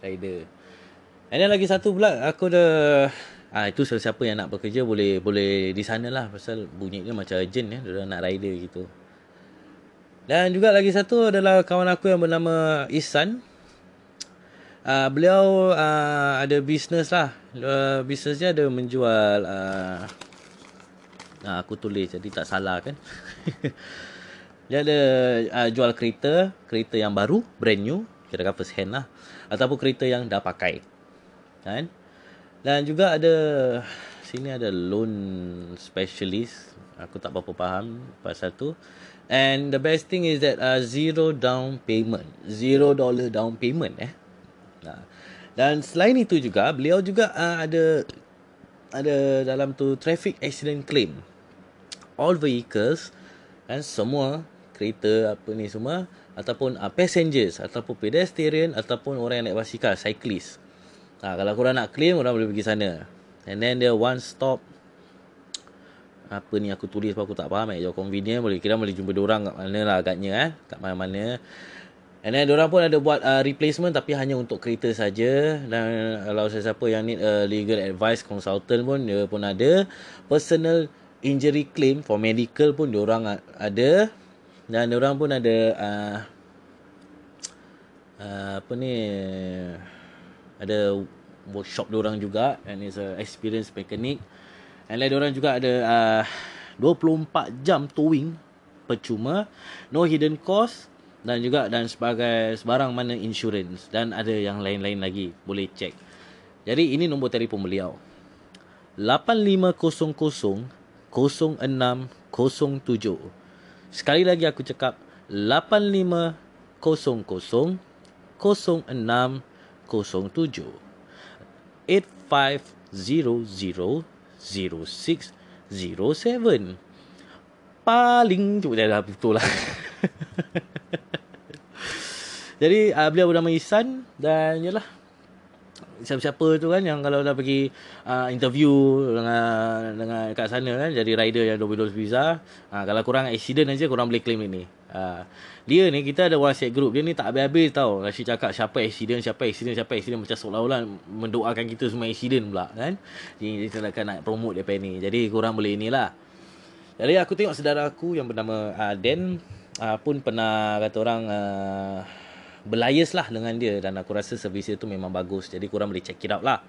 rider. And then lagi satu pula aku dah uh, itu sesiapa yang nak bekerja boleh boleh di sana lah, pasal bunyi dia macam urgent ya, dia nak rider gitu. Dan juga lagi satu adalah kawan aku yang bernama Ihsan. Uh, beliau uh, ada bisnes lah. Uh, bisnes dia ada menjual uh, uh, aku tulis jadi tak salah kan. Dia ada uh, jual kereta, kereta yang baru, brand new, kira-kira first hand lah, ataupun kereta yang dah pakai kan. Dan juga ada sini ada loan specialist. Aku tak berapa faham pasal tu. And the best thing is that uh, zero down payment, zero dollar down payment eh. Dan selain itu juga beliau juga uh, ada ada dalam tu traffic accident claim, all vehicles dan semua kereta apa ni semua, ataupun uh, passengers ataupun pedestrian ataupun orang yang naik basikal, cyclist. Uh, kalau korang nak claim, korang boleh pergi sana. And then dia one stop, apa ni aku tulis sebab aku tak faham eh, jauh convenient, boleh kira boleh jumpa diorang kat mana lah agaknya eh, kat mana-mana. And then diorang pun ada buat uh, replacement, tapi hanya untuk kereta saja. Dan kalau sesiapa yang need a legal advice consultant pun, dia pun ada. Personal injury claim for medical pun diorang ada. Dan diorang pun ada uh, uh, apa ni, ada workshop diorang juga, and is a experienced mechanic. And then diorang juga ada uh, dua puluh empat jam towing percuma, no hidden cost, dan juga dan sebagai sebarang mana insurans, dan ada yang lain-lain lagi, boleh cek. Jadi ini nombor telefon beliau, lapan lima kosong kosong kosong enam kosong tujuh. Sekali lagi aku cakap, lapan lima kosong kosong kosong enam kosong tujuh, lapan lima kosong kosong kosong enam kosong tujuh. Paling cuba dah betul lah. Jadi uh, beliau bernama Ihsan. Dan yalah, siapa-siapa tu kan, yang kalau dah pergi uh, interview dengan dengan kat sana kan, jadi rider yang Domino's Pizza, uh, kalau korang accident aja korang boleh claim ini. Uh, dia ni, kita ada WhatsApp group dia ni tak habis-habis tau. Rashid cakap siapa accident, siapa accident, siapa accident, macam seolah-olah mendoakan kita semua accident pula kan. Jadi kita nak, nak promote dia ni. Jadi korang boleh inilah. Jadi aku tengok saudara aku yang bernama uh, Dan uh, pun pernah kata orang uh, berlayas lah dengan dia, dan aku rasa servis dia tu memang bagus. Jadi korang boleh check it out lah.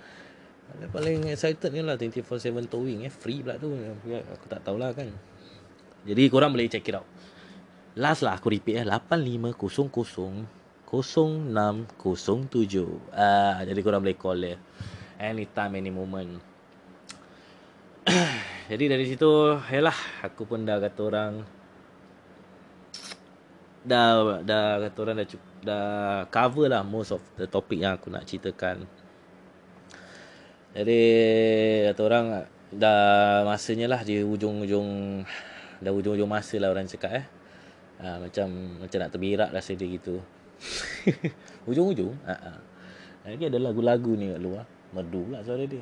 Yang paling excited ni lah dua puluh empat tujuh towing eh, free pula tu. Aku tak tahulah kan. Jadi korang boleh check it out. Last lah aku repeat eh, lapan lima kosong kosong kosong enam kosong tujuh. Ah, jadi korang boleh call dia anytime any moment. Jadi dari situ yalah, aku pun dah kata orang dah dah kata orang dah cukup, dah cover lah most of the topic yang aku nak ceritakan. Jadi kata orang dah masanya lah, di ujung-ujung dah ujung-ujung masa lah orang cakap eh. Ha, macam macam nak terbirak rasa dia gitu. Ujung-ujung ha, ha. Lagi ada lagu-lagu ni kat luar. Merdu pula suara dia.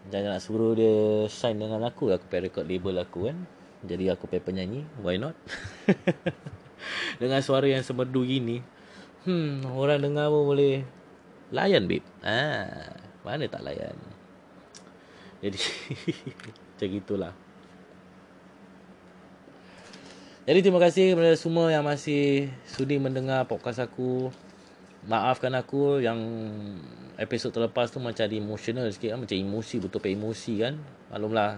Macam nak suruh dia sign dengan aku. Aku pay record label aku kan, jadi aku pay penyanyi. Why not? Dengan suara yang semerdu gini, hmm, orang dengar pun boleh layan babe. Ah, mana tak layan. Jadi macam gitulah. Jadi terima kasih kepada semua yang masih sudi mendengar podcast aku. Maafkan aku yang episod terlepas tu macam emotional sikit kan? Macam emosi, betul pun emosi kan. Maklumlah,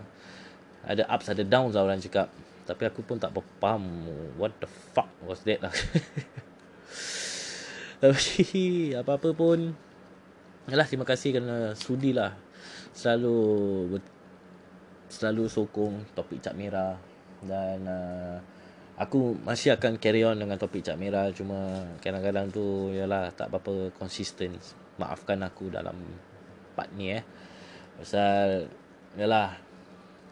ada ups ada downs lah orang cakap. Tapi aku pun tak faham what the fuck was that lah. Tapi apa-apa pun, yalah, terima kasih kerana sudilah selalu selalu sokong topik Cap Merah. Dan uh, aku masih akan carry on dengan topik Cap Merah. Cuma kadang-kadang tu yalah tak apa-apa konsisten. Maafkan aku dalam part ni eh, pasal yalah,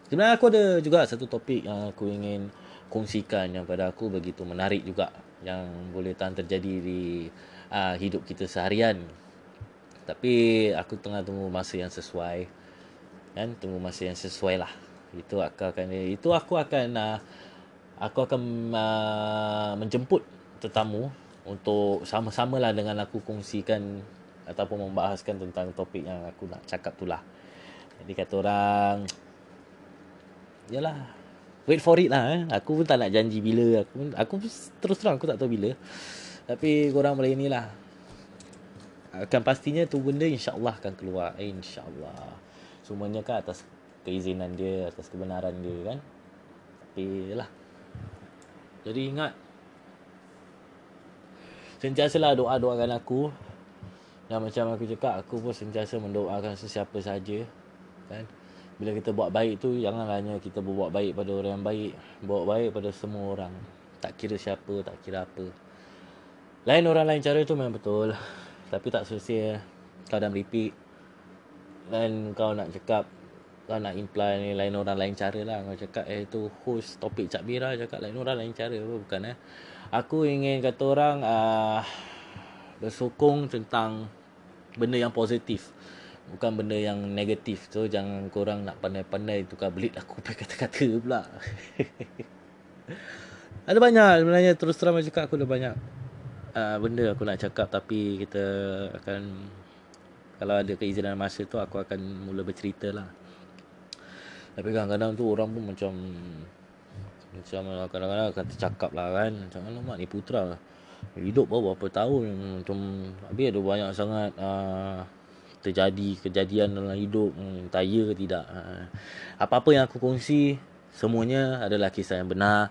sebenarnya aku ada juga satu topik yang aku ingin kongsikan, yang pada aku begitu menarik juga, yang boleh tahan terjadi di uh, hidup kita seharian. Tapi aku tengah tunggu masa yang sesuai kan, tunggu masa yang sesuai lah. Itu aku akan itu aku akan uh, aku akan uh, menjemput tetamu untuk sama-samalah dengan aku kongsikan ataupun membahaskan tentang topik yang aku nak cakap tu lah. Jadi kata orang yalah, wait for it lah eh. Aku pun tak nak janji bila. Aku pun, aku terus terang aku tak tahu bila. Tapi korang boleh inilah. Akan pastinya tu benda insya-Allah akan keluar. Eh, insya-Allah. Semuanya kan atas keizinan dia, atas kebenaran dia kan. Tapi yalah. Jadi ingat, sentiasalah doa-doakan aku. Dan macam aku cakap, aku pun sentiasa mendoakan sesiapa saja kan. Bila kita buat baik tu, jangan hanya kita buat baik pada orang yang baik, buat baik pada semua orang, tak kira siapa, tak kira apa. Lain orang lain cara tu memang betul, tapi tak selesai kau dah meripik. Dan kau nak cakap, kau nak imply ni lain orang lain cara lah. Kau cakap eh tu host topik Cap Merah cakap lain orang lain cara apa, bukan eh. Aku ingin kata orang uh, bersokong tentang benda yang positif, bukan benda yang negatif. So jangan korang nak pandai-pandai tukar belit aku pakai kata-kata pula. Ada banyak sebenarnya, terus terang aku cakap, aku ada banyak uh, benda aku nak cakap. Tapi kita akan, kalau ada keizinan masa tu, aku akan mula bercerita lah. Tapi kadang-kadang tu orang pun macam Macam kadang-kadang akan tercakap lah kan, macam alamak ni Putra lah, hidup baru berapa tahun, macam habis ada banyak sangat uh, terjadi kejadian dalam hidup, hmm, taya ke tidak. Ha. Apa-apa yang aku kongsi semuanya adalah kisah yang benar.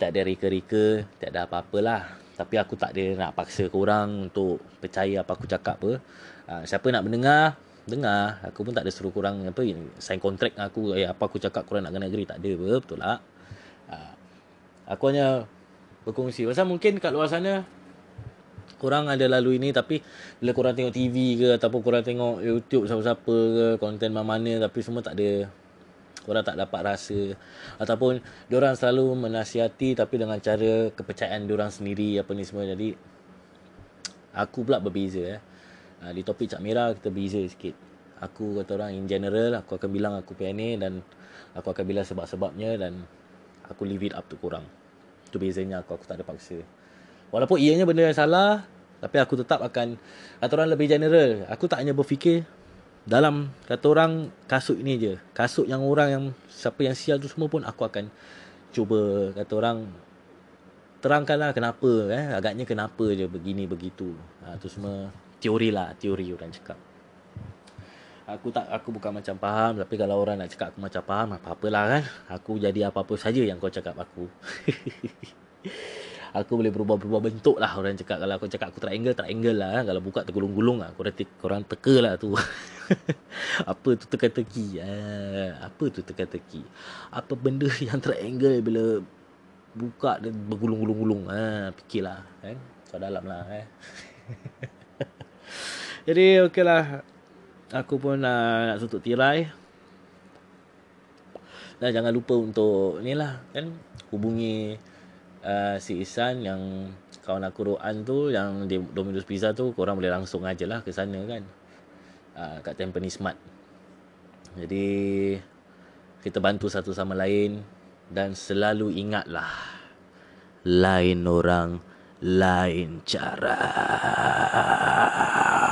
Tak ada reka-reka, tak ada apa-apalah. Tapi aku tak ada nak paksa korang untuk percaya apa aku cakap apa. Ha, siapa nak mendengar, dengar. Aku pun tak ada suruh korang apa sign kontrak aku, eh, apa aku cakap korang nak kena agree, tak ada apa, betul tak? Ha, aku hanya berkongsi. Pasal mungkin kat luar sana korang ada lalu ini, tapi bila korang tengok T V ke ataupun korang tengok YouTube siapa-siapa ke, konten mana-mana, tapi semua tak ada, korang tak dapat rasa. Ataupun diorang selalu menasihati tapi dengan cara kepercayaan diorang sendiri apa ni semua. Jadi aku pula berbeza eh. uh, di topik Cak Mira kita beza sikit. Aku kata orang in general, aku akan bilang aku P N A dan aku akan bilang sebab-sebabnya dan aku leave it up to korang. Itu bezanya aku, aku tak ada paksa. Walaupun ianya benda yang salah, tapi aku tetap akan kata orang lebih general. Aku tak hanya berfikir dalam kata orang kasut ni je. Kasut yang orang yang siapa yang sial tu semua pun aku akan cuba kata orang terangkanlah kenapa eh agaknya kenapa je begini begitu. Ha, tu semua teori lah, teori orang cakap. Aku tak aku bukan macam faham, tapi kalau orang nak cakap aku macam faham, apa-apalah kan. Aku jadi apa-apa saja yang kau cakap aku. Aku boleh berubah-berubah bentuk lah orang cakap. Kalau aku cakap aku triangle, triangle lah. Kalau buka tergulung-gulung lah. Korang, te- korang teka lah tu. Apa tu teka-teki? Ha, apa tu teka-teki? Apa benda yang triangle bila buka dia bergulung-gulung-gulung? Ha, fikirlah. Eh? Kau dalam lah. Eh? Jadi okey lah. Aku pun uh, nak suntuk tirai. Dan jangan lupa untuk ni lah kan, hubungi Uh, si Ihsan yang kawan aku Roan tu, yang di Domino's Pizza tu, korang boleh langsung aja lah ke sana kan, uh, kat Tampines Mart. Jadi kita bantu satu sama lain dan selalu ingatlah, lain orang lain cara.